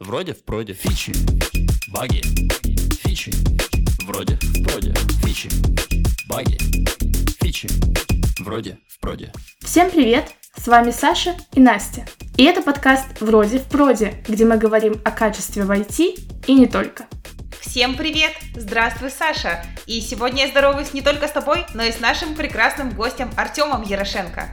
Вроде в проде. Фичи. Баги. Фичи. Вроде в проде. Фичи. Баги. Фичи. Вроде в проде. Всем привет! С вами Саша и Настя. И это подкаст «Вроде в проде», где мы говорим о качестве в IT и не только. Всем привет! Здравствуй, Саша! И сегодня я здороваюсь не только с тобой, но и с нашим прекрасным гостем Артёмом Ерошенко.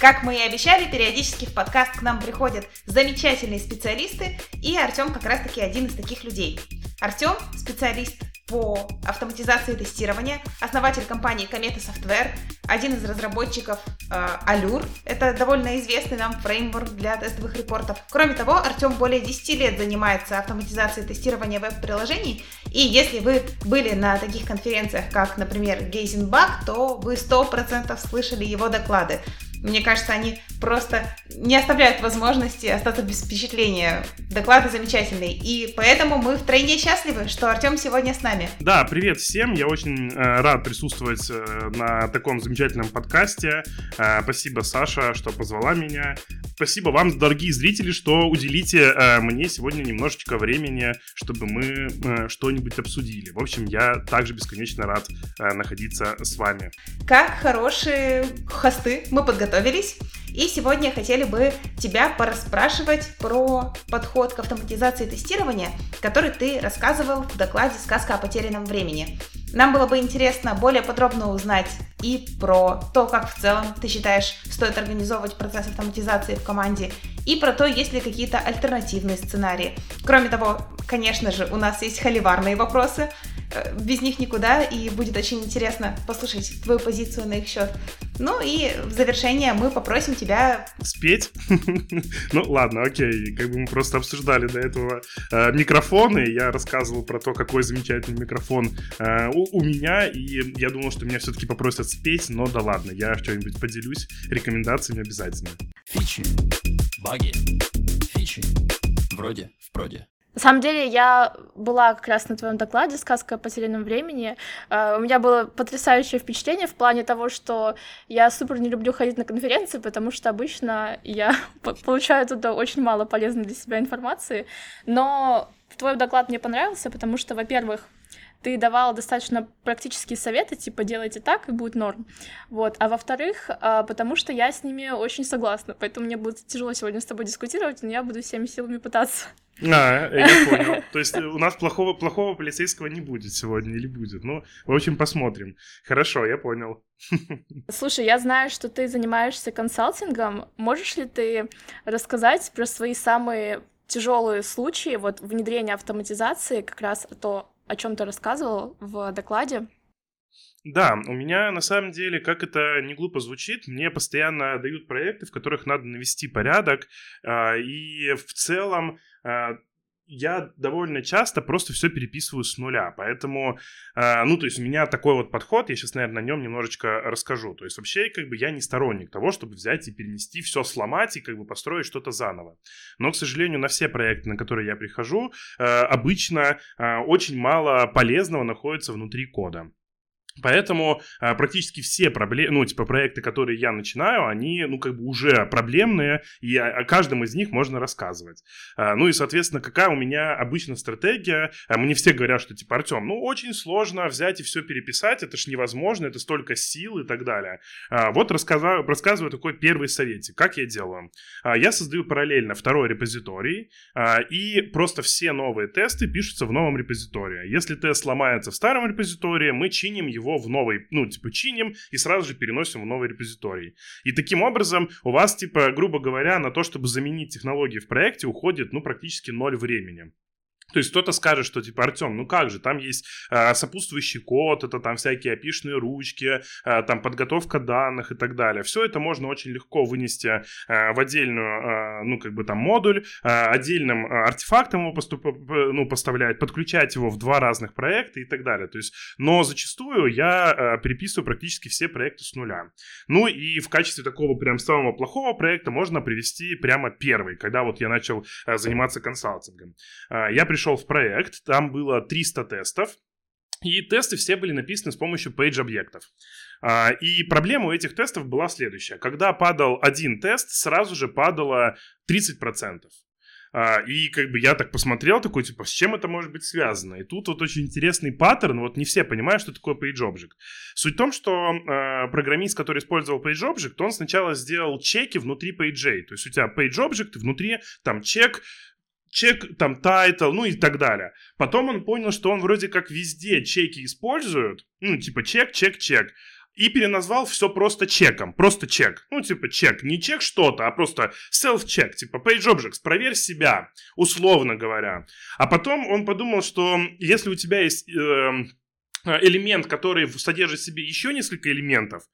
Как мы и обещали, периодически в подкаст к нам приходят замечательные специалисты, и Артём как раз-таки один из таких людей. Артём – специалист по автоматизации тестирования, основатель компании Cometa Software, один из разработчиков Allure, это довольно известный нам фреймворк для тестовых репортов. Кроме того, Артём более 10 лет занимается автоматизацией тестирования веб-приложений, и если вы были на таких конференциях, как, например, GazingBug, то вы 100% слышали его доклады. Мне кажется, они просто не оставляют возможности остаться без впечатления. Доклады замечательные. И поэтому мы втройне счастливы, что Артём сегодня с нами. Да, привет всем. Я очень рад присутствовать на таком замечательном подкасте. Спасибо, Саша, что позвала меня. Спасибо вам, дорогие зрители, что уделите мне сегодня немножечко времени, чтобы мы что-нибудь обсудили. В общем, я также бесконечно рад находиться с вами. Как хорошие хосты мы подготовились. И сегодня хотели бы тебя порасспрашивать про подход к автоматизации тестирования, который ты рассказывал в докладе «Сказка о потерянном времени». Нам было бы интересно более подробно узнать и про то, как в целом, ты считаешь, стоит организовывать процесс автоматизации в команде, и про то, есть ли какие-то альтернативные сценарии. Кроме того, конечно же, у нас есть холиварные вопросы, без них никуда, и будет очень интересно послушать твою позицию на их счет. Ну и в завершение мы попросим тебя... Спеть? Ну ладно, окей, как бы мы просто обсуждали до этого микрофоны, я рассказывал про то, какой замечательный микрофон у меня, и я думал, что меня все-таки попросят спеть, но да ладно, я что-нибудь поделюсь рекомендациями обязательно. Фичи, баги, фичи, вроде в проде. На самом деле, я была как раз на твоем докладе «Сказка о потерянном времени». У меня было потрясающее впечатление в плане того, что я супер не люблю ходить на конференции, потому что обычно я получаю оттуда очень мало полезной для себя информации. Но твой доклад мне понравился, потому что, во-первых, ты давала достаточно практические советы, типа делайте так, и будет норм. Вот. А во-вторых, потому что я с ними очень согласна, поэтому мне будет тяжело сегодня с тобой дискутировать, но я буду всеми силами пытаться. Я понял. То есть у нас плохого полицейского не будет сегодня или будет? Ну, в общем, посмотрим. Хорошо, я понял. Слушай, я знаю, что ты занимаешься консалтингом. Можешь ли ты рассказать про свои самые тяжелые случаи вот внедрения автоматизации, как раз то, о чем ты рассказывал в докладе? Да, у меня на самом деле, как это не глупо звучит, мне постоянно дают проекты, в которых надо навести порядок, и в целом я довольно часто просто все переписываю с нуля, поэтому, то есть у меня такой вот подход, я сейчас, наверное, о нем немножечко расскажу, то есть вообще, как бы, я не сторонник того, чтобы взять и перенести, все сломать и, как бы, построить что-то заново, но, к сожалению, на все проекты, на которые я прихожу, обычно очень мало полезного находится внутри кода. Поэтому практически все проблемы, проекты, которые я начинаю, они, уже проблемные, и о каждом из них можно рассказывать. Ну и, соответственно, какая у меня обычно стратегия? Мне все говорят, что, Артём, очень сложно взять и все переписать, это ж невозможно, это столько сил и так далее. Вот рассказываю такой первый советик, как я делаю. Я создаю параллельно второй репозиторий, и просто все новые тесты пишутся в новом репозитории. Если тест ломается в старом репозитории, мы чиним его в новый, чиним и сразу же переносим в новый репозиторий. И таким образом у вас, грубо говоря, на то, чтобы заменить технологии в проекте, уходит, практически ноль времени. То есть кто-то скажет, что, Артём, как же, там есть сопутствующий код, это там всякие опишные ручки, там подготовка данных и так далее. Все это можно очень легко вынести в отдельную, там модуль, отдельным артефактом его поставлять, подключать его в два разных проекта и так далее. То есть, но зачастую я переписываю практически все проекты с нуля. Ну и в качестве такого прям самого плохого проекта можно привести прямо первый, когда вот я начал заниматься консалтингом. Я пришел в проект, там было 300 тестов, и тесты все были написаны с помощью пейдж-объектов. И проблема у этих тестов была следующая. Когда падал один тест, сразу же падало 30%. И как бы я так посмотрел, такой, типа, с чем это может быть связано? И тут вот очень интересный паттерн, вот не все понимают, что такое PageObject. Суть в том, что программист, который использовал PageObject, он сначала сделал чеки внутри PageA. То есть у тебя PageObject, внутри там чек, там title, ну и так далее. Потом он понял, что он вроде как везде чеки использует, ну типа чек. И переназвал все просто чеком, просто чек. Ну, типа чек, не чек что-то, а просто self-check, типа PageObjects, проверь себя, условно говоря. А потом он подумал, что если у тебя есть элемент, который содержит в себе еще несколько элементов,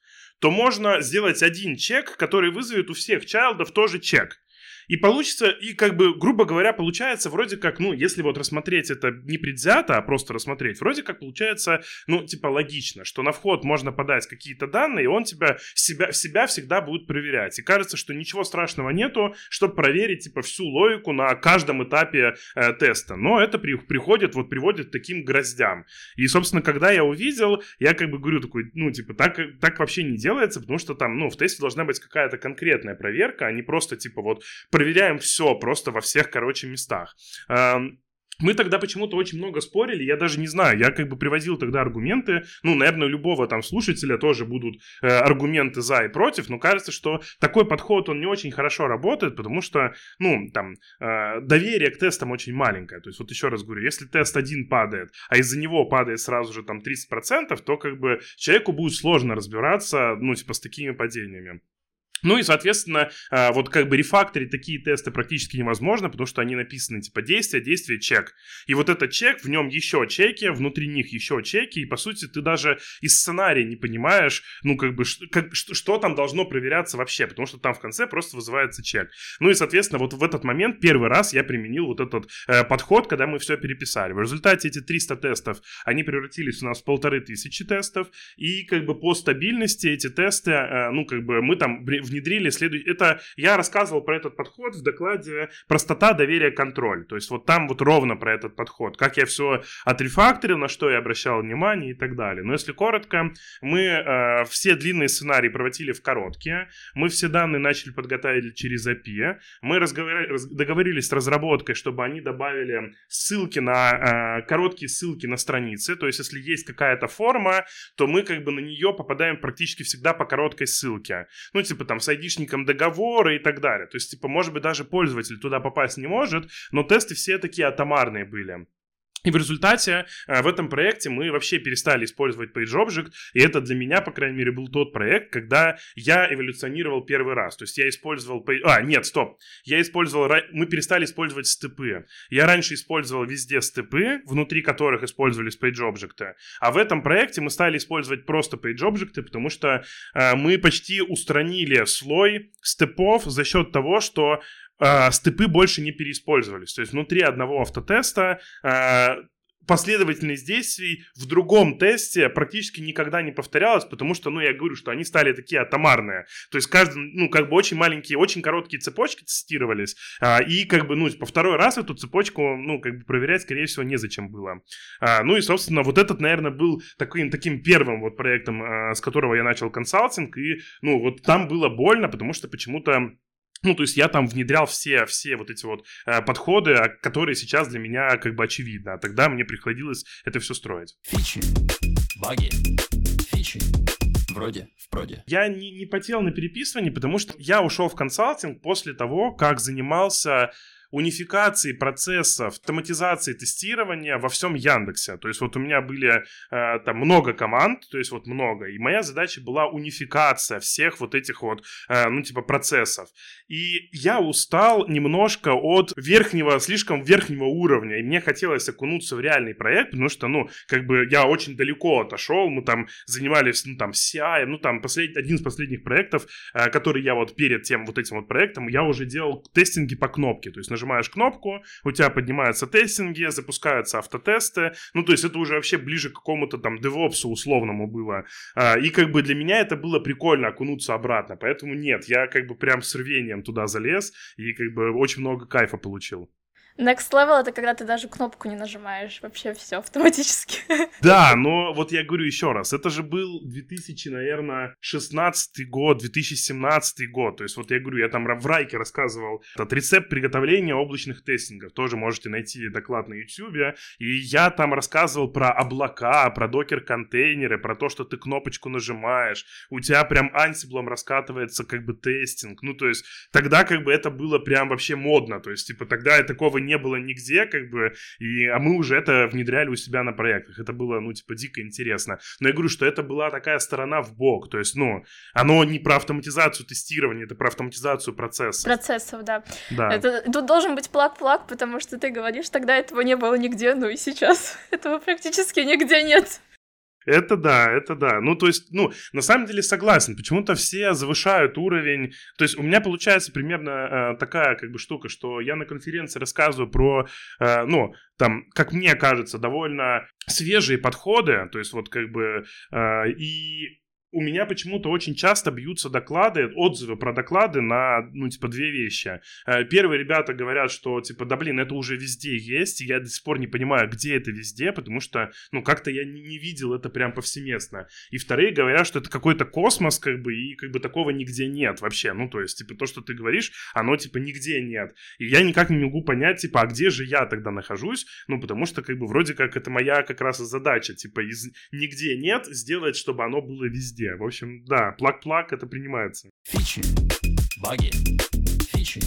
то можно сделать один чек, который вызовет у всех чайлдов тоже чек. И получится, и как бы, грубо говоря, получается вроде как, ну, если вот рассмотреть это не предвзято, а просто рассмотреть, вроде как получается, ну, типа логично, что на вход можно подать какие-то данные, и он себя всегда будет проверять. И кажется, что ничего страшного нету, чтобы проверить, типа, всю логику на каждом этапе теста. Но это приводит к таким гроздям. И, собственно, когда я увидел, я как бы говорю такой, ну, типа, так вообще не делается, потому что там, ну, в тесте должна быть какая-то конкретная проверка, а не просто, типа, вот... Проверяем все просто во всех, короче, местах. Мы тогда почему-то очень много спорили, я даже не знаю, я как бы приводил тогда аргументы, ну, наверное, у любого там слушателя тоже будут аргументы за и против, но кажется, что такой подход, он не очень хорошо работает, потому что, ну, там, доверие к тестам очень маленькое, то есть вот еще раз говорю, если тест один падает, а из-за него падает сразу же там 30%, то как бы человеку будет сложно разбираться, ну, типа, с такими падениями. Ну и, соответственно, вот как бы рефакторить такие тесты практически невозможно, потому что они написаны типа действие, чек. И вот этот чек, в нем еще чеки, внутри них еще чеки, и, по сути, ты даже из сценария не понимаешь, ну, как бы, что там должно проверяться вообще, потому что там в конце просто вызывается чек. Ну и, соответственно, вот в этот момент первый раз я применил вот этот подход, когда мы все переписали. В результате эти 300 тестов, они превратились у нас в 1500 тестов, и, как бы, по стабильности эти тесты, ну, как бы, мы там... внедрили следующее. Это я рассказывал про этот подход в докладе «Простота, доверие, контроль». То есть вот там вот ровно про этот подход. Как я все отрефакторил, на что я обращал внимание и так далее. Но если коротко, мы все длинные сценарии превратили в короткие. Мы все данные начали подготовить через API. Мы договорились с разработкой, чтобы они добавили ссылки на короткие ссылки на страницы. То есть если есть какая-то форма, то мы как бы на нее попадаем практически всегда по короткой ссылке. Ну, типа там с айдишником договора и так далее. То есть, типа, может быть, даже пользователь туда попасть не может, но тесты все такие атомарные были. И в результате в этом проекте мы вообще перестали использовать PageObject, и это для меня, по крайней мере, был тот проект, когда я эволюционировал первый раз. То есть я использовал... Мы перестали использовать степы. Я раньше использовал везде степы, внутри которых использовались PageObject, а в этом проекте мы стали использовать просто PageObject, потому что мы почти устранили слой степов за счет того, что степы больше не переиспользовались. То есть внутри одного автотеста последовательность действий в другом тесте практически никогда не повторялась, потому что, ну, я говорю, что они стали такие атомарные. То есть каждый, ну, как бы очень маленькие, очень короткие цепочки тестировались, и, как бы, ну, по второй раз эту цепочку, ну, как бы проверять, скорее всего, незачем было. Ну, и, собственно, вот этот, наверное, был таким первым вот проектом, с которого я начал консалтинг, и, ну, вот там было больно, потому что почему-то, ну, то есть я там внедрял все вот эти вот подходы, которые сейчас для меня как бы очевидны. А тогда мне приходилось это все строить. Фичи, баги, фичи, вроде в проде. Я не потел на переписывание, потому что я ушел в консалтинг после того, как занимался... унификации процессов, автоматизации тестирования во всем Яндексе. То есть вот у меня были там много команд, то есть вот много, и моя задача была унификация всех вот этих вот, ну типа процессов. И я устал немножко от слишком верхнего уровня, и мне хотелось окунуться в реальный проект, потому что, ну, как бы я очень далеко отошел, мы там занимались, ну там CI, ну там один из последних проектов, который я вот перед тем вот этим вот проектом, я уже делал тестинги по кнопке, то есть нажимаешь кнопку, у тебя поднимаются тестинги, запускаются автотесты. Ну, то есть это уже вообще ближе к какому-то там DevOps условному было. И как бы для меня это было прикольно окунуться обратно. Поэтому нет, я как бы прям с рвением туда залез и как бы очень много кайфа получил. Next level — это когда ты даже кнопку не нажимаешь, вообще все автоматически. Да, но вот я говорю еще раз, это же был 2016 год, 2017 год, то есть вот я говорю, я там в Райке рассказывал этот рецепт приготовления облачных тестингов, тоже можете найти доклад на YouTube, и я там рассказывал про облака, про докер-контейнеры, про то, что ты кнопочку нажимаешь, у тебя прям ансиблом раскатывается как бы тестинг, ну то есть тогда как бы это было прям вообще модно, то есть типа тогда такого не было нигде, как бы, а мы уже это внедряли у себя на проектах. Это было, ну, типа, дико интересно. Но я говорю, что это была такая сторона вбок. То есть, ну, оно не про автоматизацию тестирования, это про автоматизацию процессов. Процессов, да. Это, тут должен быть плаг-плаг, потому что ты говоришь, тогда этого не было нигде, ну и сейчас этого практически нигде нет. Это да. Ну, то есть, ну, на самом деле согласен. Почему-то все завышают уровень. То есть у меня получается примерно такая как бы штука, что я на конференции рассказываю про, ну, там, как мне кажется, довольно свежие подходы. То есть вот как бы и... У меня почему-то очень часто бьются доклады, отзывы про доклады на, ну, типа, две вещи. Первые ребята говорят, что, типа, да, блин, это уже везде есть, и я до сих пор не понимаю, где это везде, потому что, ну, как-то я не видел это прям повсеместно. И вторые говорят, что это какой-то космос, как бы, и, как бы, такого нигде нет вообще. Ну, то есть, типа, то, что ты говоришь, оно, типа, нигде нет. И я никак не могу понять, типа, а где же я тогда нахожусь? Ну, потому что, как бы, вроде как это моя как раз задача, типа, из нигде нет сделать, чтобы оно было везде. В общем, да, плаг-плаг, это принимается. Фичи, баги, фичи,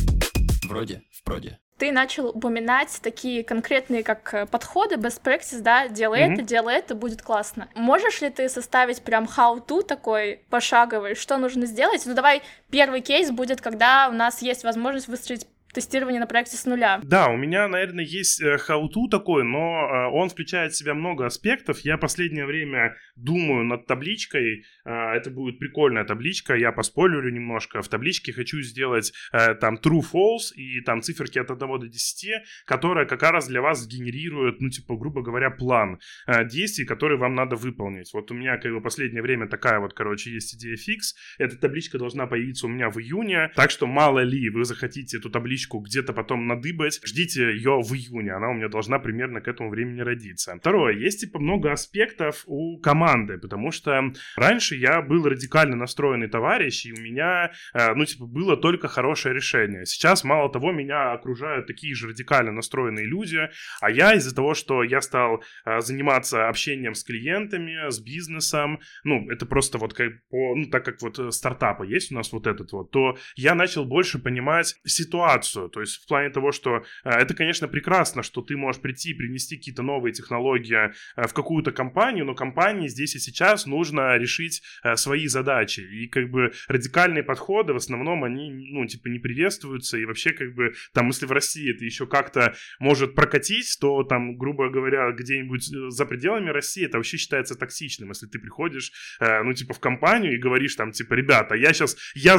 вроде в проде. Ты начал упоминать такие конкретные, как подходы, best practice, да, делай это, будет классно. Можешь ли ты составить прям how-to такой пошаговый, что нужно сделать? Ну, давай первый кейс будет, когда у нас есть возможность выстроить тестирование на проекте с нуля. Да, у меня, наверное, есть how-to такой, но он включает в себя много аспектов. Я последнее время думаю над табличкой. Это будет прикольная табличка. Я поспойлерю немножко. В табличке хочу сделать там true-false и там циферки от 1 до 10, которая как раз для вас генерирует, ну, типа, грубо говоря, план действий, которые вам надо выполнить. Вот у меня, как бы, последнее время такая вот, короче, есть идея фикс. Эта табличка должна появиться у меня в июне. Так что, мало ли, вы захотите эту табличку где-то потом надыбать, ждите ее в июне, она у меня должна примерно к этому времени родиться. Второе, есть типа много аспектов у команды, потому что раньше я был радикально настроенный товарищ, и у меня, ну типа, было только хорошее решение. Сейчас, мало того, меня окружают такие же радикально настроенные люди, а я из-за того, что я стал заниматься общением с клиентами, с бизнесом, ну это просто вот как по, ну так как вот стартапы есть у нас вот этот вот, то я начал больше понимать ситуацию. То есть в плане того, что это, конечно, прекрасно, что ты можешь прийти и принести какие-то новые технологии в какую-то компанию, но компании здесь и сейчас нужно решить свои задачи. И как бы радикальные подходы в основном они, ну, типа, не приветствуются. И вообще, как бы, там, если в России это еще как-то может прокатить, то там, грубо говоря, где-нибудь за пределами России это вообще считается токсичным. Если ты приходишь, ну, типа, в компанию и говоришь там, типа, ребята, я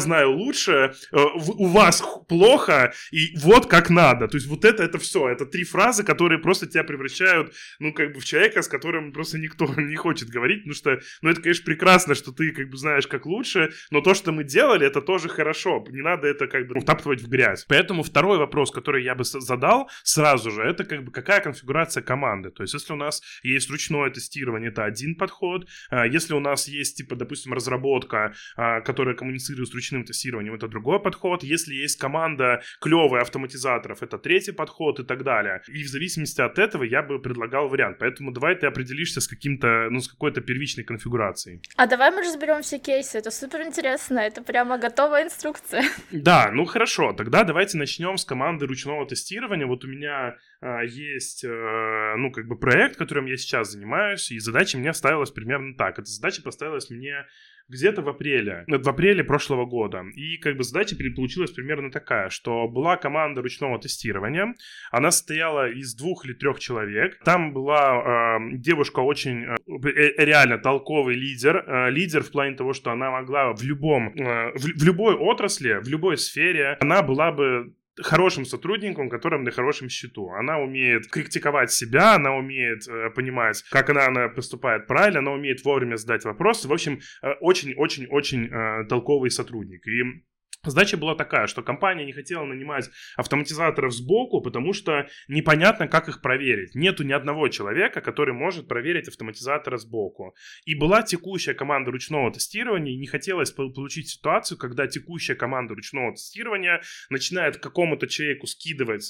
знаю лучше, у вас плохо, и вот как надо. То есть вот это все. Это три фразы, которые просто тебя превращают, ну, как бы в человека, с которым просто никто не хочет говорить, потому что, ну, это, конечно, прекрасно, что ты, как бы, знаешь, как лучше, но то, что мы делали, это тоже хорошо. Не надо это, как бы, утаптывать в грязь. Поэтому второй вопрос, который я бы задал сразу же, это, как бы, какая конфигурация команды. То есть если у нас есть ручное тестирование, это один подход. Если у нас есть, типа, допустим, разработка, которая коммуницирует с ручным тестированием, это другой подход. Если есть команда клёвые автоматизаторов, это третий подход и так далее. И в зависимости от этого я бы предлагал вариант. Поэтому давай ты определишься с каким-то, ну, с какой-то первичной конфигурацией. А давай мы разберем все кейсы, это суперинтересно, это прямо готовая инструкция. Да, ну хорошо, тогда давайте начнем с команды ручного тестирования. Вот у меня есть, ну, как бы проект, которым я сейчас занимаюсь, и задача мне ставилась примерно так. Эта задача поставилась мне где-то в апреле прошлого года. И как бы задача получилась примерно такая, что была команда ручного тестирования, она состояла из 2 или 3 человек. Там была девушка очень реально толковый лидер, лидер в плане того, что она могла в любой отрасли, в любой сфере, она была бы хорошим сотрудником, которым на хорошем счету. Она умеет критиковать себя, она умеет понимать, как она поступает правильно, она умеет вовремя задать вопросы. В общем, очень-очень-очень толковый сотрудник. И Задача была такая, что компания не хотела нанимать автоматизаторов сбоку, потому что непонятно, как их проверить. Нету ни одного человека, который может проверить автоматизатора сбоку. И была текущая команда ручного тестирования, и не хотелось получить ситуацию, когда текущая команда ручного тестирования начинает какому-то человеку скидывать,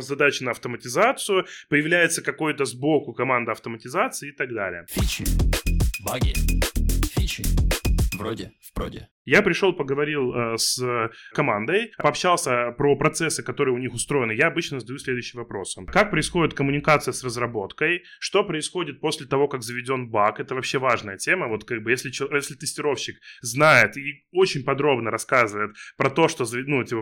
задачи на автоматизацию, появляется какой-то сбоку команда автоматизации и так далее. Фичи, баги, фичи, вроде в проде. Я пришел, поговорил с командой, пообщался про процессы, которые у них устроены. Я обычно задаю следующий вопрос. Как происходит коммуникация с разработкой? Что происходит после того, как заведен баг? Это вообще важная тема. Если тестировщик знает и очень подробно рассказывает про то, что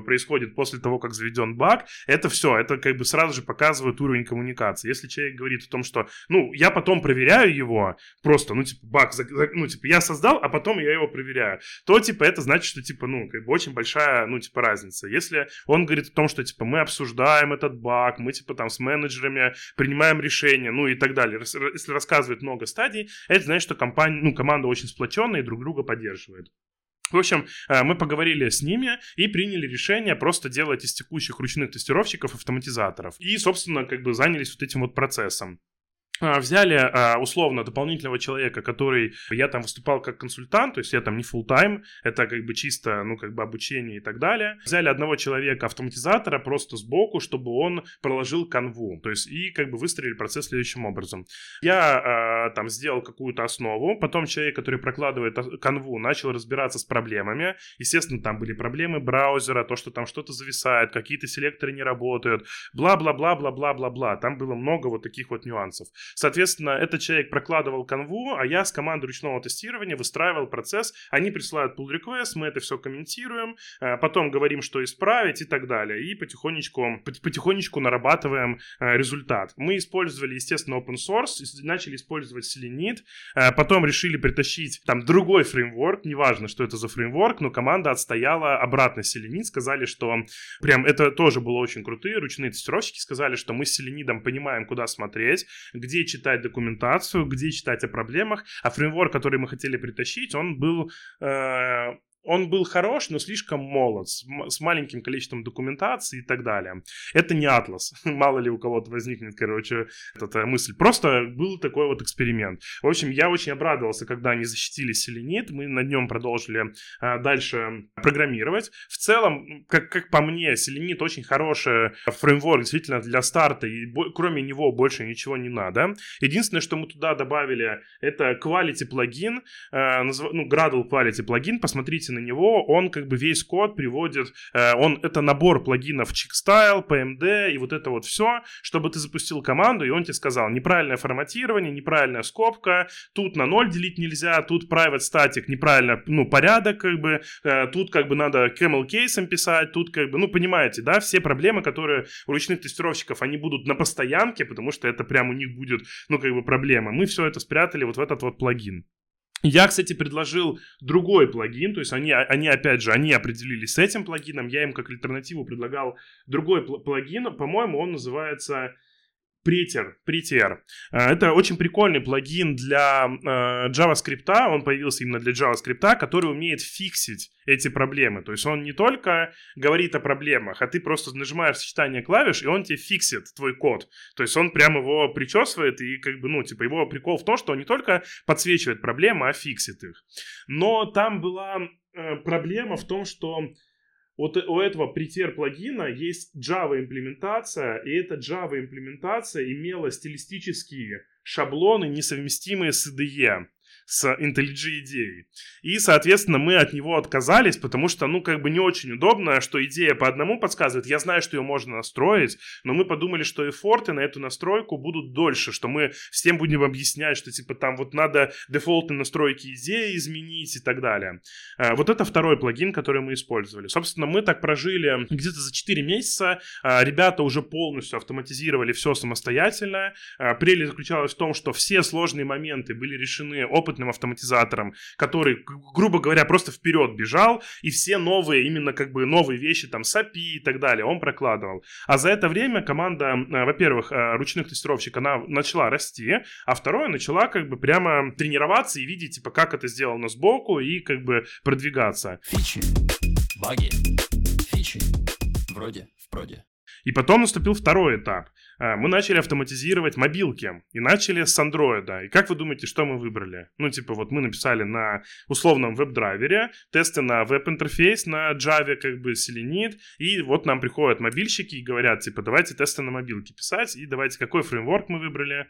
происходит после того, как заведен баг, это все. Это сразу же показывает уровень коммуникации. Если человек говорит о том, что я потом проверяю его, просто баг, я создал, а потом я его проверяю, то это значит, что, очень большая, разница. Если он говорит о том, что, мы обсуждаем этот баг, мы, с менеджерами принимаем решения, и так далее. Если рассказывает много стадий, это значит, что команда очень сплоченная и друг друга поддерживает. В общем, мы поговорили с ними и приняли решение просто делать из текущих ручных тестировщиков автоматизаторов. И, собственно, занялись этим процессом. Взяли условно дополнительного человека, который я там выступал как консультант, то есть я там не фулл-тайм, это чисто обучение и так далее. Взяли одного человека автоматизатора просто сбоку, чтобы он проложил канву, то есть и выстроили процесс следующим образом. Я там сделал какую-то основу, потом человек, который прокладывает канву, начал разбираться с проблемами. Естественно, там были проблемы браузера, то, что там что-то зависает, какие-то селекторы не работают, бла-бла-бла-бла-бла-бла-бла. Там было много таких нюансов. Соответственно, этот человек прокладывал канву, а я с командой ручного тестирования выстраивал процесс. Они присылают pull request, мы это все комментируем, потом говорим, что исправить и так далее. И потихонечку нарабатываем результат. Мы использовали, естественно, open source, начали использовать Selenide, потом решили притащить там другой фреймворк, неважно, что это за фреймворк, но команда отстояла обратно Selenide, сказали, что прям это тоже было очень крутые ручные тестировщики, сказали, что мы с Selenide'ом понимаем, куда смотреть, где читать документацию, где читать о проблемах. А фреймворк, который мы хотели притащить, он был хорош, но слишком молод, с маленьким количеством документации и так далее. Это не атлас. Мало ли у кого-то возникнет, эта мысль. Просто был такой эксперимент. В общем, я очень обрадовался, когда они защитили Selenide. Мы на нем продолжили дальше программировать. В целом, как по мне, Selenide очень хороший фреймворк, действительно, для старта. И кроме него больше ничего не надо. Единственное, что мы туда добавили, это Quality плагин. Gradle Quality плагин. Посмотрите на него, он весь код приводит, это набор плагинов CheckStyle, PMD и все, чтобы ты запустил команду, и он тебе сказал: неправильное форматирование, неправильная скобка, тут на 0 делить нельзя, тут private static, неправильно, порядок, тут надо camel кейсом писать, тут понимаете, да, все проблемы, которые у ручных тестировщиков, они будут на постоянке, потому что это прям у них будет, проблема. Мы все это спрятали в этот плагин. Я, кстати, предложил другой плагин, то есть они определились с этим плагином, я им как альтернативу предлагал другой плагин, по-моему, он называется Prettier. Это очень прикольный плагин для JavaScript, он появился именно для JavaScript, который умеет фиксить эти проблемы. То есть он не только говорит о проблемах, а ты просто нажимаешь сочетание клавиш, и он тебе фиксит твой код. То есть он прям его причесывает, и его прикол в том, что он не только подсвечивает проблемы, а фиксит их. Но там была проблема в том, что у этого Prettier плагина есть Java-имплементация, и эта Java-имплементация имела стилистические шаблоны, несовместимые с IDE, с IntelliJ идеей. И, соответственно, мы от него отказались, потому что, не очень удобно, что идея по одному подсказывает. Я знаю, что ее можно настроить, но мы подумали, что эфорты на эту настройку будут дольше, что мы всем будем объяснять, что, там надо дефолтные настройки идеи изменить и так далее. Это второй плагин, который мы использовали. Собственно, мы так прожили где-то за 4 месяца. Ребята уже полностью автоматизировали все самостоятельно. Прелесть заключалась в том, что все сложные моменты были решены опытным автоматизатором, который, грубо говоря, просто вперед бежал, и все новые, именно новые вещи, там, с API и так далее, он прокладывал. А за это время команда, во-первых, ручных тестировщиков, она начала расти, а второе, начала прямо тренироваться и видеть, как это сделано сбоку и продвигаться. Фичи, баги, фичи, вроде в проде. И потом наступил второй этап. Мы начали автоматизировать мобилки и начали с Android. И как вы думаете, что мы выбрали? Вот мы написали на условном веб-драйвере тесты на веб-интерфейс, на Java, Selenide, и вот нам приходят мобильщики и говорят, давайте тесты на мобилки писать, и давайте, какой фреймворк мы выбрали.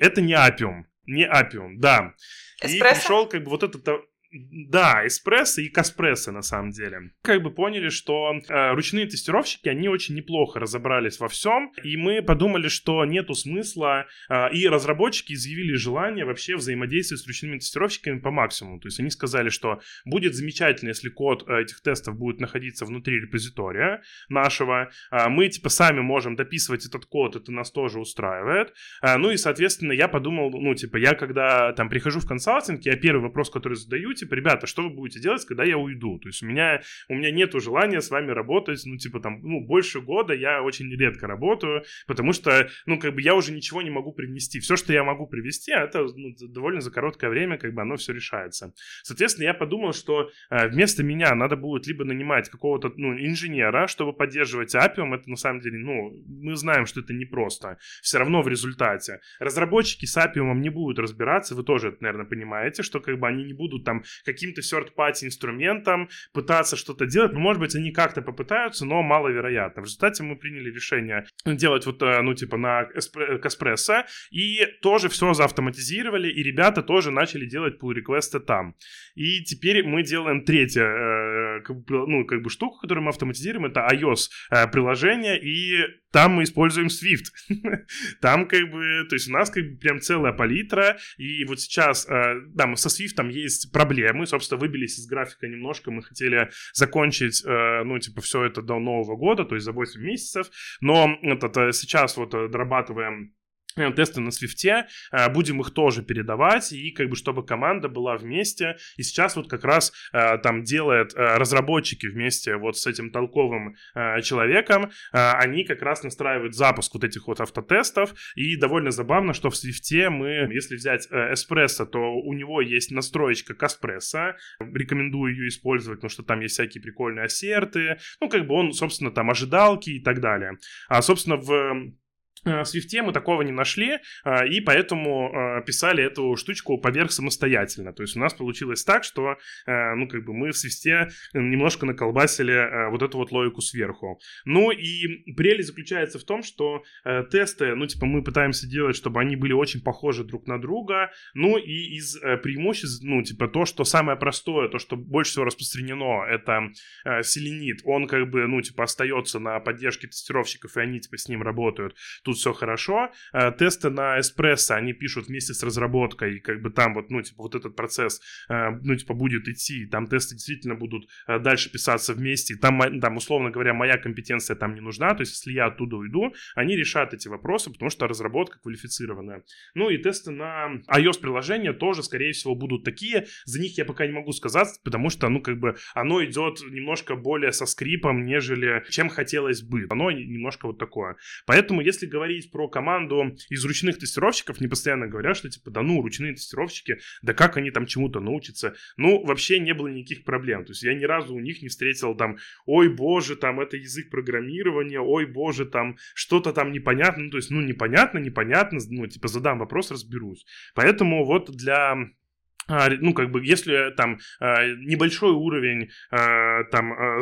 Это не Appium, да. Espresso? И пришел вот этот... Да, Эспрессо и Каспрессо на самом деле. Поняли, что ручные тестировщики, они очень неплохо разобрались во всем. И мы подумали, что нету смысла. И разработчики изъявили желание вообще взаимодействовать с ручными тестировщиками по максимуму. То есть они сказали, что будет замечательно, если код этих тестов будет находиться внутри репозитория нашего. Мы сами можем дописывать этот код, это нас тоже устраивает. И, соответственно, я подумал, я когда прихожу в консалтинг, я первый вопрос, который задаю, ребята, что вы будете делать, когда я уйду? То есть у меня нету желания с вами работать, больше года я очень редко работаю, потому что, я уже ничего не могу привнести. Все, что я могу привести, это довольно за короткое время, оно все решается. Соответственно, я подумал, что вместо меня надо будет либо нанимать какого-то, инженера, чтобы поддерживать Appium, это на самом деле, мы знаем, что это непросто. Все равно в результате. Разработчики с Appium не будут разбираться, вы тоже это, наверное, понимаете, что они не будут каким-то third-party инструментом пытаться что-то делать. Может быть, они как-то попытаются, но маловероятно. В результате мы приняли решение делать на Kaspresso, и тоже все заавтоматизировали, и ребята тоже начали делать pull-реквесты там. И теперь мы делаем третью штуку, которую мы автоматизируем, это iOS-приложение, и там мы используем Swift. Там то есть у нас прям целая палитра, и вот сейчас, со Swift есть проблемы, собственно, выбились из графика немножко, мы хотели закончить, все это до Нового года, то есть за 8 месяцев, но сейчас дорабатываем тесты на Swift, будем их тоже передавать, и чтобы команда была вместе, и сейчас как раз делают разработчики вместе с этим толковым человеком, они как раз настраивают запуск этих автотестов, и довольно забавно, что в Swift мы, если взять Espresso, то у него есть настроечка Kaspresso, рекомендую ее использовать, потому что там есть всякие прикольные ассерты, он, собственно, там ожидалки и так далее, а, собственно, в Swift мы такого не нашли, и поэтому писали эту штучку поверх самостоятельно. То есть у нас получилось так, что мы в Swift немножко наколбасили вот эту логику сверху. И прелесть заключается в том, что тесты, мы пытаемся делать, чтобы они были очень похожи друг на друга. И из преимуществ, то, что самое простое, то, что больше всего распространено, это Selenide. Он остается на поддержке тестировщиков, и они с ним работают. Тут все хорошо. Тесты на Espresso они пишут вместе с разработкой, и там вот этот процесс, будет идти, там тесты действительно будут дальше писаться вместе, там, условно говоря, моя компетенция там не нужна, то есть, если я оттуда уйду, они решат эти вопросы, потому что разработка квалифицированная. И тесты на iOS-приложения тоже, скорее всего, будут такие, за них я пока не могу сказать, потому что, оно идет немножко более со скрипом, нежели чем хотелось бы. Оно немножко вот такое. Поэтому, если говорить про команду из ручных тестировщиков, мне постоянно говорят, что ручные тестировщики, да как они там чему-то научатся, вообще не было никаких проблем, то есть я ни разу у них не встретил это язык программирования, что-то там непонятно, задам вопрос, разберусь, поэтому для... если небольшой уровень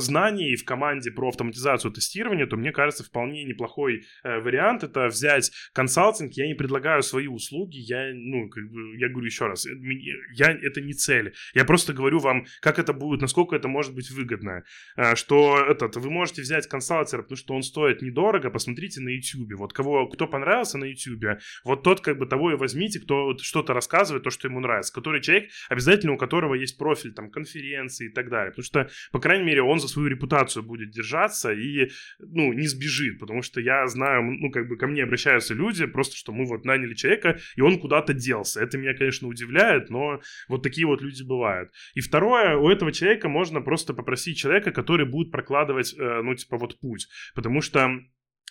знаний в команде про автоматизацию тестирования, то мне кажется, вполне неплохой вариант это взять консалтинг. Я не предлагаю свои услуги, я говорю еще раз, это не цель. Я просто говорю вам, как это будет, насколько это может быть выгодно. Что вы можете взять консалтера, потому что он стоит недорого, посмотрите на YouTube. Вот кто понравился на YouTube, вот тот того и возьмите, кто что-то рассказывает, то, что ему нравится, который человек обязательно, у которого есть профиль конференции и так далее, потому что, по крайней мере, он за свою репутацию будет держаться и, не сбежит, потому что я знаю, ко мне обращаются люди, просто что мы наняли человека, и он куда-то делся, это меня, конечно, удивляет, но вот такие люди бывают. И второе, у этого человека можно просто попросить человека, который будет прокладывать, путь, потому что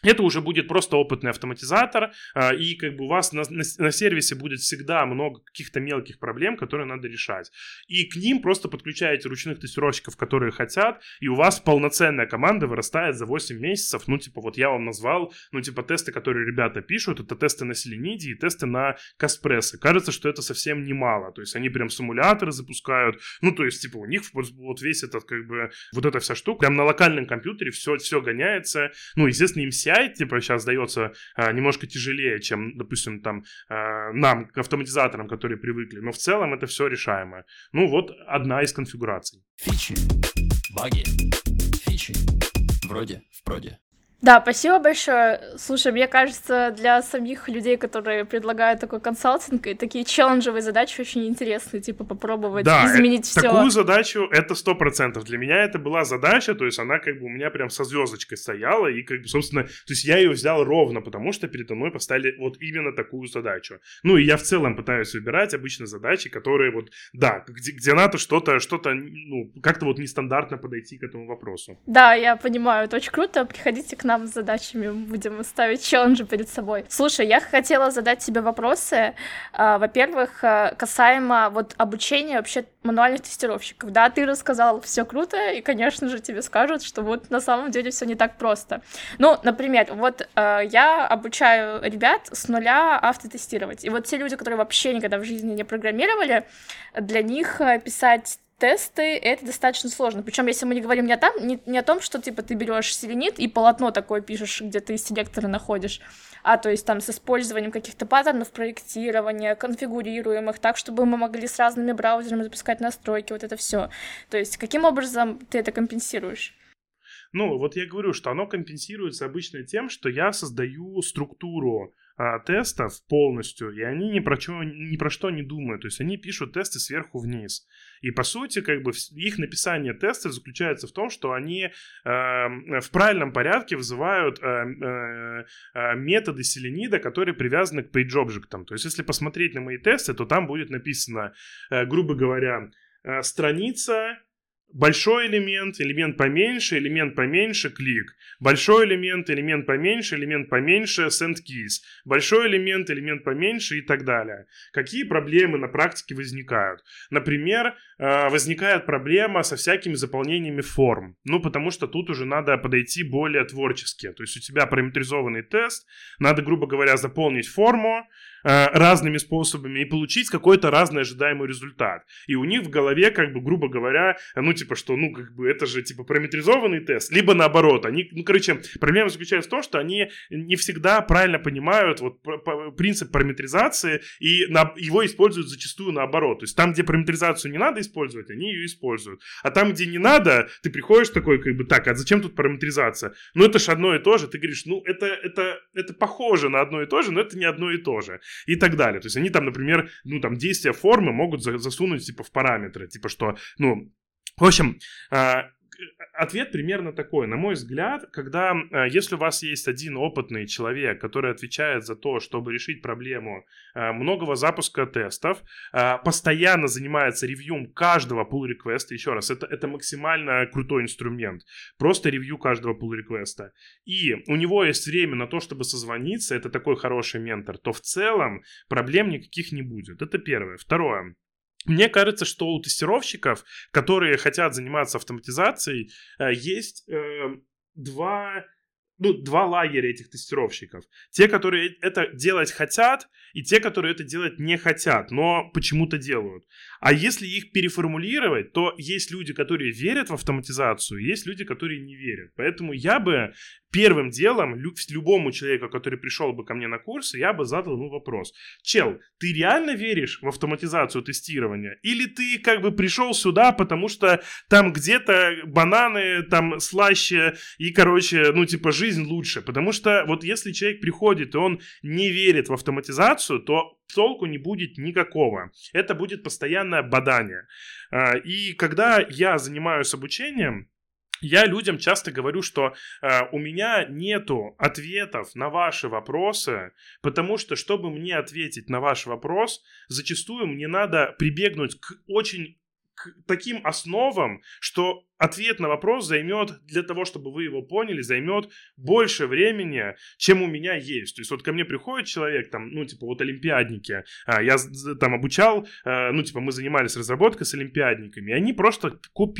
Это уже будет просто опытный автоматизатор, и как бы у вас на сервисе будет всегда много каких-то мелких проблем, которые надо решать. И к ним просто подключаете ручных тестировщиков, которые хотят, и у вас полноценная команда вырастает за 8 месяцев. Ну, типа, вот я вам назвал, ну, типа, тесты, которые ребята пишут, это тесты на Selenide и тесты на Kaspresso. Кажется, что это совсем немало. То есть они прям симуляторы запускают. Ну, то есть, типа, у них вот весь этот, как бы, вот эта вся штука. Прям на локальном компьютере все гоняется. Ну, естественно, им типа сейчас дается немножко тяжелее, чем, допустим, там нам, автоматизаторам, которые привыкли. Но в целом это все решаемо. Ну вот одна из конфигураций. Фичи, баги, фичи, вроде в проде. Да, спасибо большое. Слушай, мне кажется, для самих людей, которые предлагают такой консалтинг, и такие челленджевые задачи очень интересные, типа попробовать изменить все. Да, такую задачу, это 100%. Для меня это была задача, то есть она как бы у меня прям со звездочкой стояла, и как бы, собственно, то есть я ее взял ровно, потому что передо мной поставили вот именно такую задачу. Ну, и я в целом пытаюсь выбирать обычно задачи, которые вот, да, где надо что-то, ну, как-то вот нестандартно подойти к этому вопросу. Да, я понимаю, это очень круто, приходите к нам с задачами, будем ставить челленджи перед собой. Слушай, я хотела задать тебе вопросы, во-первых, касаемо вот обучения вообще мануальных тестировщиков. Да, ты рассказал, все круто, и, конечно же, тебе скажут, что вот на самом деле все не так просто. Ну, например, вот я обучаю ребят с нуля автотестировать, и вот те люди, которые вообще никогда в жизни не программировали, для них писать тесты, это достаточно сложно. Причем, если мы не говорим не о том, что типа ты берешь Selenide и полотно такое пишешь, где ты селекторы находишь, а то есть там с использованием каких-то паттернов проектирования, конфигурируемых так, чтобы мы могли с разными браузерами запускать настройки, вот это все. То есть каким образом ты это компенсируешь? Ну, вот я говорю, что оно компенсируется обычно тем, что я создаю структуру тестов полностью, и они ни про что не думают, то есть они пишут тесты сверху вниз, и по сути как бы их написание тестов заключается в том, что они в правильном порядке вызывают методы Selenide, которые привязаны к page object, то есть если посмотреть на мои тесты, то там будет написано, грубо говоря, страница, большой элемент, элемент поменьше, клик. Большой элемент поменьше, send keys. Большой элемент поменьше и так далее. Какие проблемы на практике возникают? Например, возникает проблема со всякими заполнениями форм. Ну, потому что тут уже надо подойти более творчески. То есть у тебя параметризованный тест, надо, грубо говоря, заполнить форму разными способами и получить какой-то разный ожидаемый результат. И у них в голове, как бы, грубо говоря, ну, типа, что, ну, как бы, это же, типа, параметризованный тест, либо наоборот, они, ну, короче, проблема заключается в том, что они не всегда правильно понимают вот принцип параметризации и его используют зачастую наоборот. То есть там, где параметризацию не надо использовать, они ее используют. А там, где не надо, ты приходишь такой, как бы, так, а зачем тут параметризация? Ну, это же одно и то же. Ты говоришь, ну, это похоже на одно и то же, но это не одно и то же. И так далее. То есть они там, например, ну, там, действия формы могут засунуть, типа, в параметры. Типа, что, ну, в общем, ответ примерно такой. На мой взгляд, когда, если у вас есть один опытный человек, который отвечает за то, чтобы решить проблему многого запуска тестов, постоянно занимается ревьюм каждого pull-реквеста, еще раз, это максимально крутой инструмент, просто ревью каждого pull-реквеста, и у него есть время на то, чтобы созвониться, это такой хороший ментор, то в целом проблем никаких не будет. Это первое. Второе. Мне кажется, что у тестировщиков, которые хотят заниматься автоматизацией, есть два лагеря этих тестировщиков. Те, которые это делать хотят, и те, которые это делать не хотят, но почему-то делают. А если их переформулировать, то есть люди, которые верят в автоматизацию, есть люди, которые не верят. Поэтому я бы первым делом любому человеку, который пришел бы ко мне на курс, я бы задал ему вопрос. Чел, ты реально веришь в автоматизацию тестирования? Или ты как бы пришел сюда, потому что там где-то бананы, там слаще и, короче, ну типа жизнь лучше? Потому что вот если человек приходит и он не верит в автоматизацию, то толку не будет никакого. Это будет постоянное бадание. И когда я занимаюсь обучением, я людям часто говорю, что у меня нету ответов на ваши вопросы, потому что, чтобы мне ответить на ваш вопрос, зачастую мне надо прибегнуть к очень к таким основам, что ответ на вопрос займет, для того, чтобы вы его поняли, займет больше времени, чем у меня есть. То есть вот ко мне приходит человек, там, ну, типа, вот олимпиадники, я там обучал, ну, типа, мы занимались разработкой с олимпиадниками, и они просто код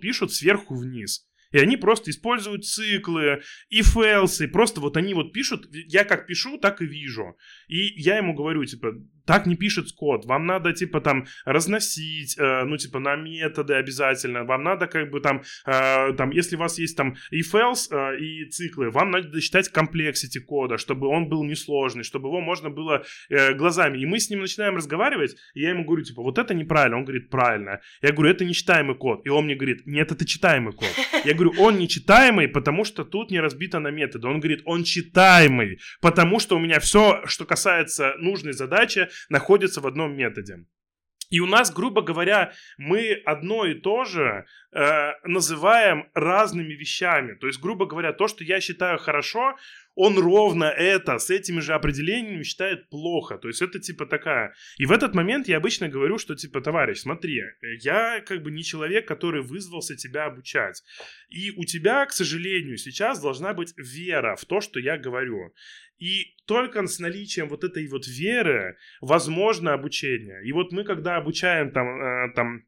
пишут сверху вниз. И они просто используют циклы, if-else, просто вот они вот пишут, я как пишу, так и вижу. И я ему говорю, типа, так не пишет код, вам надо, типа, там, разносить, ну, типа, на методы обязательно, вам надо, как бы, там, там если у вас есть, там, if-else и циклы, вам надо считать комплексити кода, чтобы он был несложный, чтобы его можно было глазами. И мы с ним начинаем разговаривать, и я ему говорю, типа, вот это неправильно, он говорит, правильно. Я говорю, это нечитаемый код. И он мне говорит, нет, это читаемый код. Я говорю, он нечитаемый, потому что тут не разбито на методы. Он говорит, он читаемый, потому что у меня все, что касается нужной задачи, находится в одном методе. И у нас, грубо говоря, мы одно и то же называем разными вещами. То есть, грубо говоря, то, что я считаю хорошо, он ровно это с этими же определениями считает плохо. То есть это типа такая... И в этот момент я обычно говорю, что типа, товарищ, смотри, я как бы не человек, который вызвался тебя обучать. И у тебя, к сожалению, сейчас должна быть вера в то, что я говорю. И только с наличием вот этой вот веры возможно обучение. И вот мы, когда обучаем там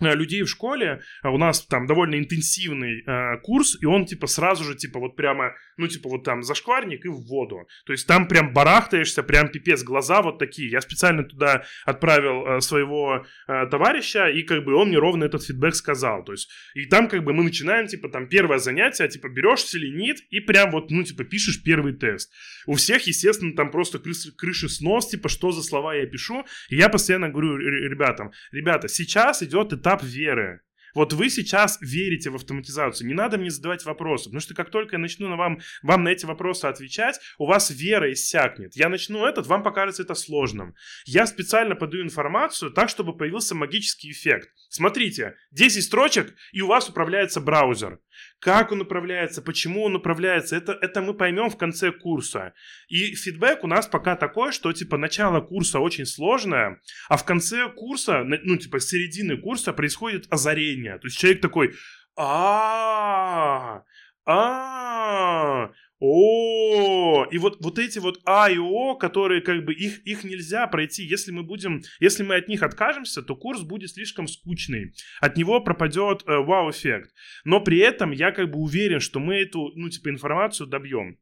людей в школе, у нас там довольно интенсивный курс, и он типа сразу же типа вот прямо, ну типа вот там зашкварник и в воду, то есть там прям барахтаешься, прям пипец, глаза вот такие. Я специально туда отправил своего товарища, и как бы он мне ровно этот фидбэк сказал, то есть и там как бы мы начинаем типа там первое занятие, типа берешь Selenide и прям вот, ну типа пишешь первый тест. У всех, естественно, там просто крыши снос, типа что за слова я пишу, и я постоянно говорю ребятам, ребята, сейчас идет этап веры. Вот вы сейчас верите в автоматизацию, не надо мне задавать вопросы, потому что как только я начну вам на эти вопросы отвечать, у вас вера иссякнет. Я начну вам покажется это сложным. Я специально подаю информацию так, чтобы появился магический эффект. Смотрите, 10 строчек, и у вас управляется браузер. Как он управляется, почему он управляется, это мы поймем в конце курса. И фидбэк у нас пока такой, что типа начало курса очень сложное, а в конце курса, ну типа с середины курса происходит озарение. То есть человек такой, о, и вот эти вот А и О, которые как бы их нельзя пройти, если мы от них откажемся, то курс будет слишком скучный, от него пропадет вау-эффект, но при этом я как бы уверен, что мы эту, ну типа информацию добьем.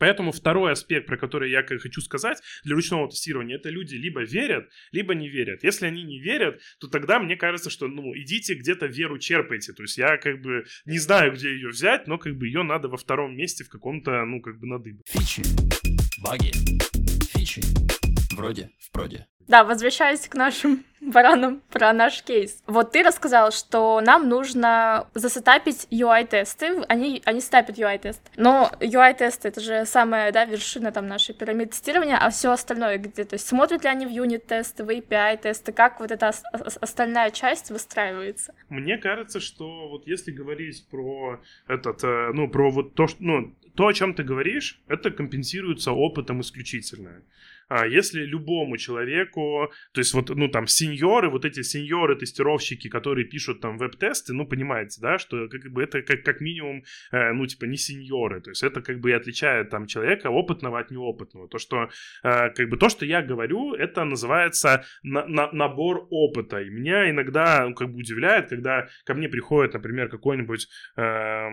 Поэтому второй аспект, про который я хочу сказать для ручного тестирования, это люди либо верят, либо не верят. Если они не верят, то тогда мне кажется, что ну идите где-то веру черпайте. То есть я как бы не знаю, где ее взять, но как бы ее надо во втором месте в каком-то, ну как бы надыбать. Фичи, баги, фичи, вроде в проде. Да, возвращаясь к нашим баранам про наш кейс. Вот ты рассказал, что нам нужно засетапить UI-тесты, они сетапят UI-тест. Но UI-тесты — это же самая, да, вершина там нашей пирамиды тестирования, а все остальное где? То есть смотрят ли они в юнит-тесты, в API-тесты, как вот эта остальная часть выстраивается? Мне кажется, что вот если говорить про про вот то, что, то, о чем ты говоришь, это компенсируется опытом исключительно. Если любому человеку, то есть вот, ну, там, сеньоры, вот эти сеньоры-тестировщики, которые пишут там веб-тесты, ну, понимаете, да, что как бы это как минимум, ну, типа, не сеньоры, то есть это как бы и отличает там человека опытного от неопытного, то, что, как бы, то, что я говорю, это называется набор опыта, и меня иногда, ну, как бы удивляет, когда ко мне приходит, например, какой-нибудь, то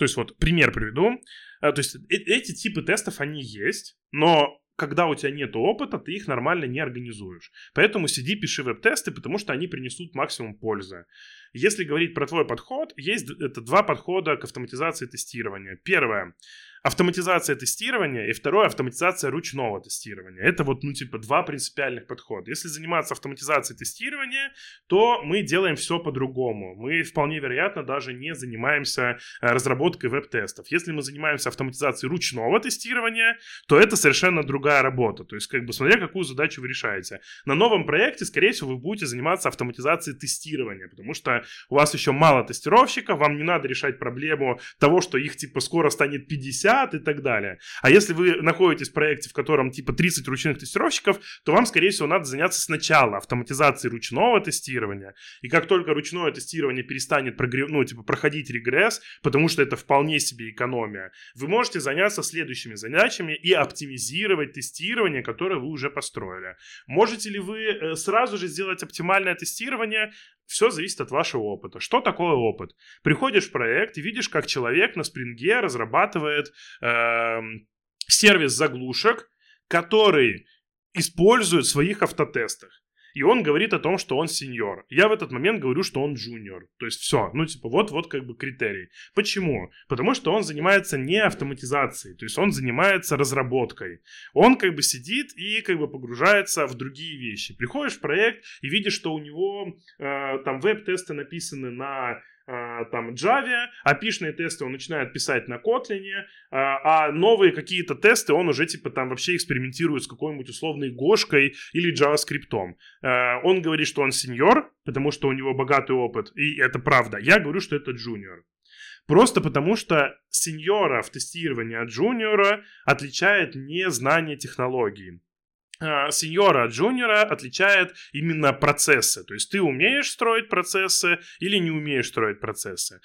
есть вот пример приведу, то есть эти типы тестов, они есть, но когда у тебя нет опыта, ты их нормально не организуешь. Поэтому сиди, пиши веб-тесты, потому что они принесут максимум пользы. Если говорить про твой подход, есть два подхода к автоматизации тестирования. Первое – автоматизация тестирования, и второе – автоматизация ручного тестирования. Это вот, ну, типа, два принципиальных подхода. Если заниматься автоматизацией тестирования, то мы делаем все по-другому. Мы, вполне вероятно, даже не занимаемся разработкой веб-тестов. Если мы занимаемся автоматизацией ручного тестирования, то это совершенно другая работа. То есть, как бы, смотря какую задачу вы решаете. На новом проекте, скорее всего, вы будете заниматься автоматизацией тестирования, потому что у вас еще мало тестировщиков, вам не надо решать проблему того, что их, типа, скоро станет 50, 50 и так далее. А если вы находитесь в проекте, в котором типа 30 ручных тестировщиков, то вам, скорее всего, надо заняться сначала автоматизацией ручного тестирования. И как только ручное тестирование перестанет проходить регресс, потому что это вполне себе экономия, вы можете заняться следующими задачами и оптимизировать тестирование, которое вы уже построили. Можете ли вы сразу же сделать оптимальное тестирование? Все зависит от вашего опыта. Что такое опыт? Приходишь в проект и видишь, как человек на спринге разрабатывает сервис заглушек, который использует в своих автотестах. И он говорит о том, что он сеньор. Я в этот момент говорю, что он джуниор. То есть все, вот как бы критерий. Почему? Потому что он занимается не автоматизацией, то есть он занимается разработкой. Он как бы сидит и как бы погружается в другие вещи. Приходишь в проект и видишь, что у него там веб-тесты написаны на там Java, API-шные тесты он начинает писать на Kotlin, а новые какие-то тесты он уже типа там вообще экспериментирует с какой-нибудь условной Гошкой или JavaScript. Он говорит, что он сеньор, потому что у него богатый опыт, и это правда. Я говорю, что это джуниор. Просто потому, что сеньора в тестировании от джуниора отличает не знание технологии. Сеньора от джуниора отличает именно процессы. То есть ты умеешь строить процессы или не умеешь строить процессы.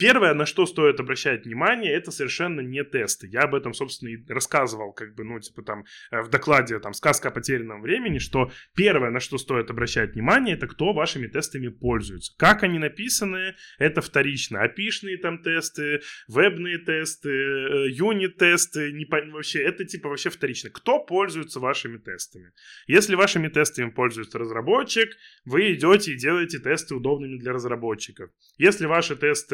Первое, на что стоит обращать внимание, это совершенно не тесты. Я об этом, собственно, и рассказывал, в докладе «Сказка о потерянном времени», что первое, на что стоит обращать внимание, это кто вашими тестами пользуется. Как они написаны, это вторично. API-шные там тесты, вебные тесты, юнит-тесты, вообще вторично. Кто пользуется вашими тестами? Если вашими тестами пользуется разработчик, вы идете и делаете тесты удобными для разработчиков. Если ваши тесты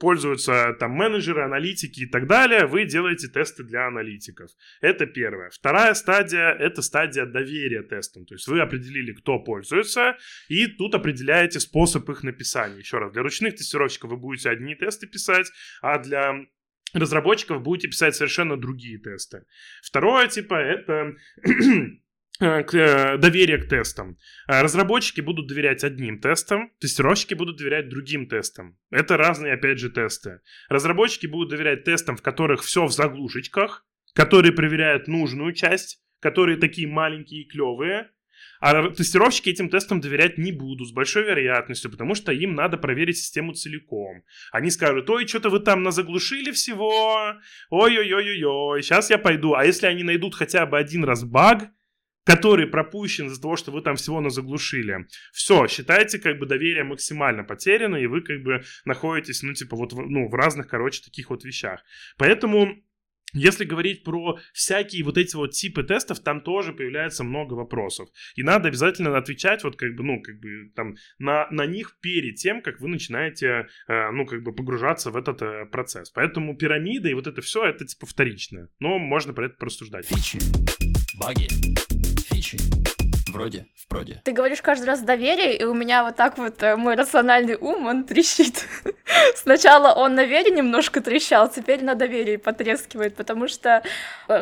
пользуются там менеджеры, аналитики и так далее, вы делаете тесты для аналитиков. Это первое. Вторая стадия – это стадия доверия тестам. То есть вы определили, кто пользуется, и тут определяете способ их написания. Еще раз, для ручных тестировщиков вы будете одни тесты писать, а для разработчиков будете писать совершенно другие тесты. Второе это доверие к тестам. Разработчики будут доверять одним тестам, тестировщики будут доверять другим тестам. Это разные, опять же, тесты. Разработчики будут доверять тестам, в которых все в заглушечках, которые проверяют нужную часть, которые такие маленькие и клевые. А тестировщики этим тестам доверять не будут с большой вероятностью, потому что им надо проверить систему целиком. Они скажут: ой, что-то вы там назаглушили всего, ой-ой-ой-ой, сейчас я пойду. А если они найдут хотя бы один раз баг, который пропущен из-за того, что вы там всего назаглушили, все, считайте, доверие максимально потеряно, и вы находитесь, в разных, таких вещах. Поэтому, если говорить про всякие типы тестов, там тоже появляется много вопросов. И надо обязательно отвечать на них перед тем, как вы начинаете погружаться в этот процесс. Поэтому пирамида и это все, это вторично. Но можно про это порассуждать. Фичи, баги, фичи, вроде в проде. Ты говоришь каждый раз доверие, и у меня мой рациональный ум, он трещит. Сначала он на вере немножко трещал, теперь на доверии потрескивает, потому что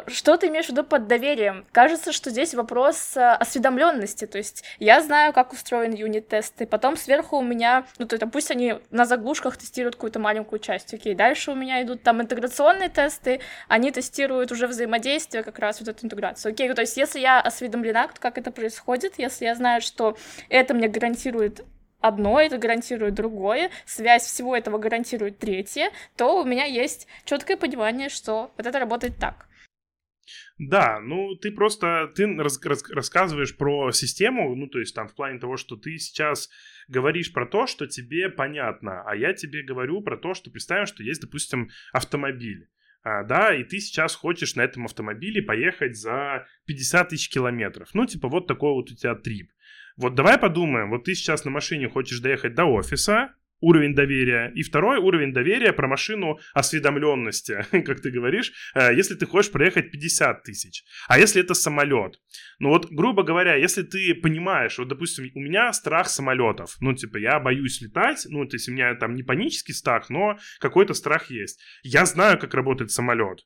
что ты имеешь в виду под доверием? Кажется, что здесь вопрос осведомленности, то есть я знаю, как устроен юнит-тесты, потом сверху у меня, пусть они на заглушках тестируют какую-то маленькую часть, окей, дальше у меня идут интеграционные тесты, они тестируют уже взаимодействие, как раз эту интеграцию, окей, то есть если я осведомлена, как это происходит, если я знаю, что это мне гарантирует одно, это гарантирует другое, связь всего этого гарантирует третье, то у меня есть четкое понимание, что это работает так. Да, ты просто рассказываешь про систему, в плане того, что ты сейчас говоришь про то, что тебе понятно, а я тебе говорю про то, что представим, что есть, допустим, автомобиль. И ты сейчас хочешь на этом автомобиле поехать за 50 тысяч километров. Такой у тебя трип. Вот давай подумаем, ты сейчас на машине хочешь доехать до офиса, уровень доверия, и второй уровень доверия про машину осведомленности, как ты говоришь, если ты хочешь проехать 50 тысяч, а если это самолет. Грубо говоря, если ты понимаешь, допустим, у меня страх самолетов, я боюсь летать, то есть у меня там не панический страх, но какой-то страх есть. Я знаю, как работает самолет,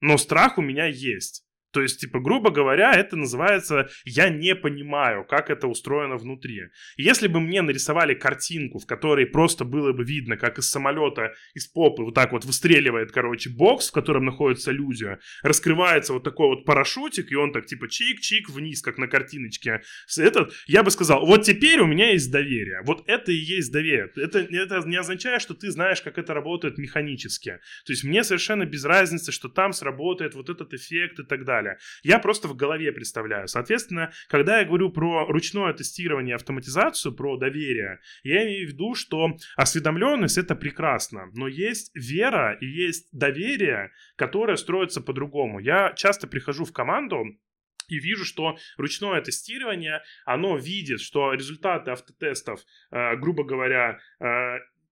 но страх у меня есть. То есть, типа, грубо говоря, это называется «я не понимаю, как это устроено внутри». Если бы мне нарисовали картинку, в которой просто было бы видно, как из самолета, из попы вот так вот выстреливает, короче, бокс, в котором находятся люди, раскрывается вот такой вот парашютик, и он так, типа, чик-чик вниз, как на картиночке. Этот, я бы сказал, вот теперь у меня есть доверие. Вот это и есть доверие. Это не означает, что ты знаешь, как это работает механически. То есть, мне совершенно без разницы, что там сработает вот этот эффект и так далее. Я просто в голове представляю. Соответственно, когда я говорю про ручное тестирование, автоматизацию, про доверие, я имею в виду, что осведомленность — это прекрасно, но есть вера и есть доверие, которое строится по-другому. Я часто прихожу в команду и вижу, что ручное тестирование, оно видит, что результаты автотестов, грубо говоря,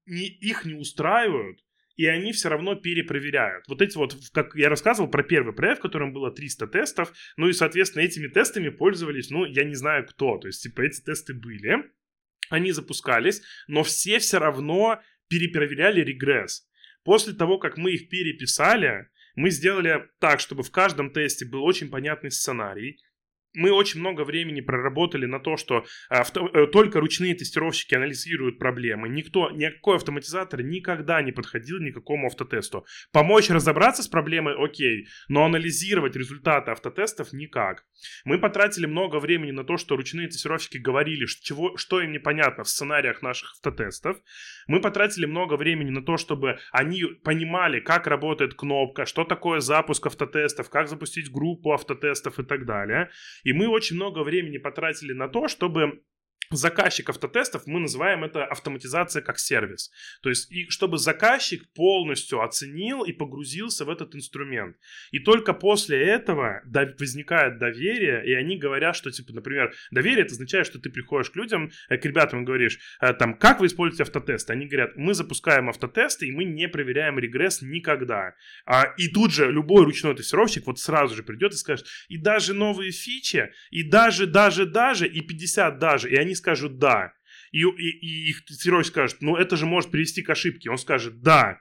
их не устраивают, и они все равно перепроверяют. Вот эти вот, как я рассказывал про первый проект, в котором было 300 тестов, ну и, соответственно, этими тестами пользовались, ну, я не знаю кто, то есть, типа, эти тесты были, они запускались, но все равно перепроверяли регресс. После того, как мы их переписали, мы сделали так, чтобы в каждом тесте был очень понятный сценарий. Мы очень много времени проработали на то, что только ручные тестировщики анализируют проблемы. Никакой автоматизатор никогда не подходил ни к какому автотесту. Помочь разобраться с проблемой – окей, но анализировать результаты автотестов – никак. Мы потратили много времени на то, что ручные тестировщики говорили, что им непонятно в сценариях наших автотестов. Мы потратили много времени на то, чтобы они понимали, как работает кнопка, что такое запуск автотестов, как запустить группу автотестов и так далее. И мы очень много времени потратили на то, чтобы заказчик автотестов, мы называем это автоматизация как сервис. То есть, и чтобы заказчик полностью оценил и погрузился в этот инструмент. И только после этого возникает доверие, и они говорят, что, типа, например, доверие — это означает, что ты приходишь к людям, к ребятам и говоришь, там, как вы используете автотесты? Они говорят, мы запускаем автотесты, и мы не проверяем регресс никогда. И тут же любой ручной тестировщик вот сразу же придет и скажет, и даже новые фичи, и даже, и 50 даже, и они скажут «да». И их тестировщик скажет, ну это же может привести к ошибке. Он скажет «да».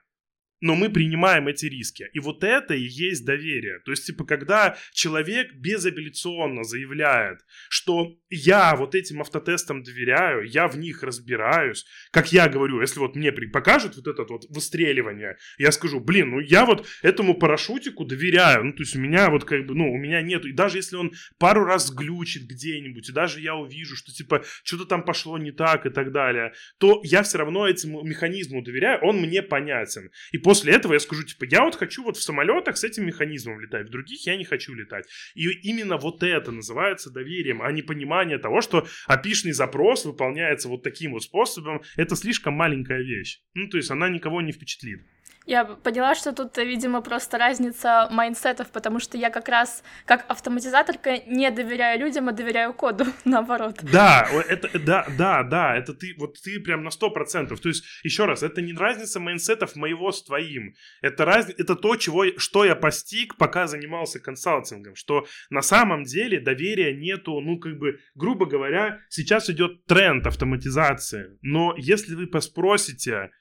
Но мы принимаем эти риски. И вот это и есть доверие. То есть, типа, когда человек безапелляционно заявляет, что я вот этим автотестам доверяю, я в них разбираюсь, как я говорю, если вот мне покажут вот это вот выстреливание, я скажу, блин, ну я вот этому парашютику доверяю, ну, то есть, у меня вот как бы, ну, у меня нету, и даже если он пару раз глючит где-нибудь, и даже я увижу, что, типа, что-то там пошло не так и так далее, то я все равно этому механизму доверяю, он мне понятен. И после этого я скажу, типа, я вот хочу вот в самолетах с этим механизмом летать, в других я не хочу летать. И именно вот это называется доверием, а не понимание того, что опишный запрос выполняется вот таким вот способом. Это слишком маленькая вещь. Ну, то есть она никого не впечатлит. Я поняла, что тут, видимо, просто разница майндсетов, потому что я как раз, как автоматизаторка, не доверяю людям, а доверяю коду, наоборот. Да, это ты, вот ты прям на 100%. То есть, еще раз, это не разница майндсетов моего с твоим. Это то, что я постиг, пока занимался консалтингом, что на самом деле доверия нету, ну, как бы, грубо говоря, сейчас идет тренд автоматизации, но если вы поспросите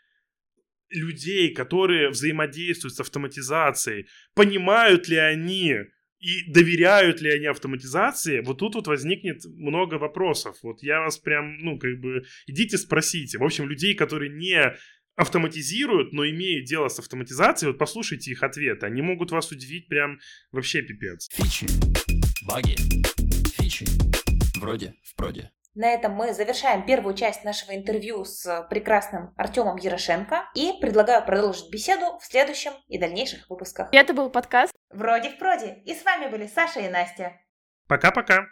людей, которые взаимодействуют с автоматизацией, понимают ли они и доверяют ли они автоматизации, вот тут вот возникнет много вопросов. Вот я вас прям, ну, как бы, идите спросите. В общем, людей, которые не автоматизируют, но имеют дело с автоматизацией, вот послушайте их ответы. Они могут вас удивить прям вообще пипец. Фичи, баги, фичи, вроде в проде. На этом мы завершаем первую часть нашего интервью с прекрасным Артёмом Ерошенко и предлагаю продолжить беседу в следующем и дальнейших выпусках. Это был подкаст «Вроде в проде», и с вами были Саша и Настя. Пока-пока.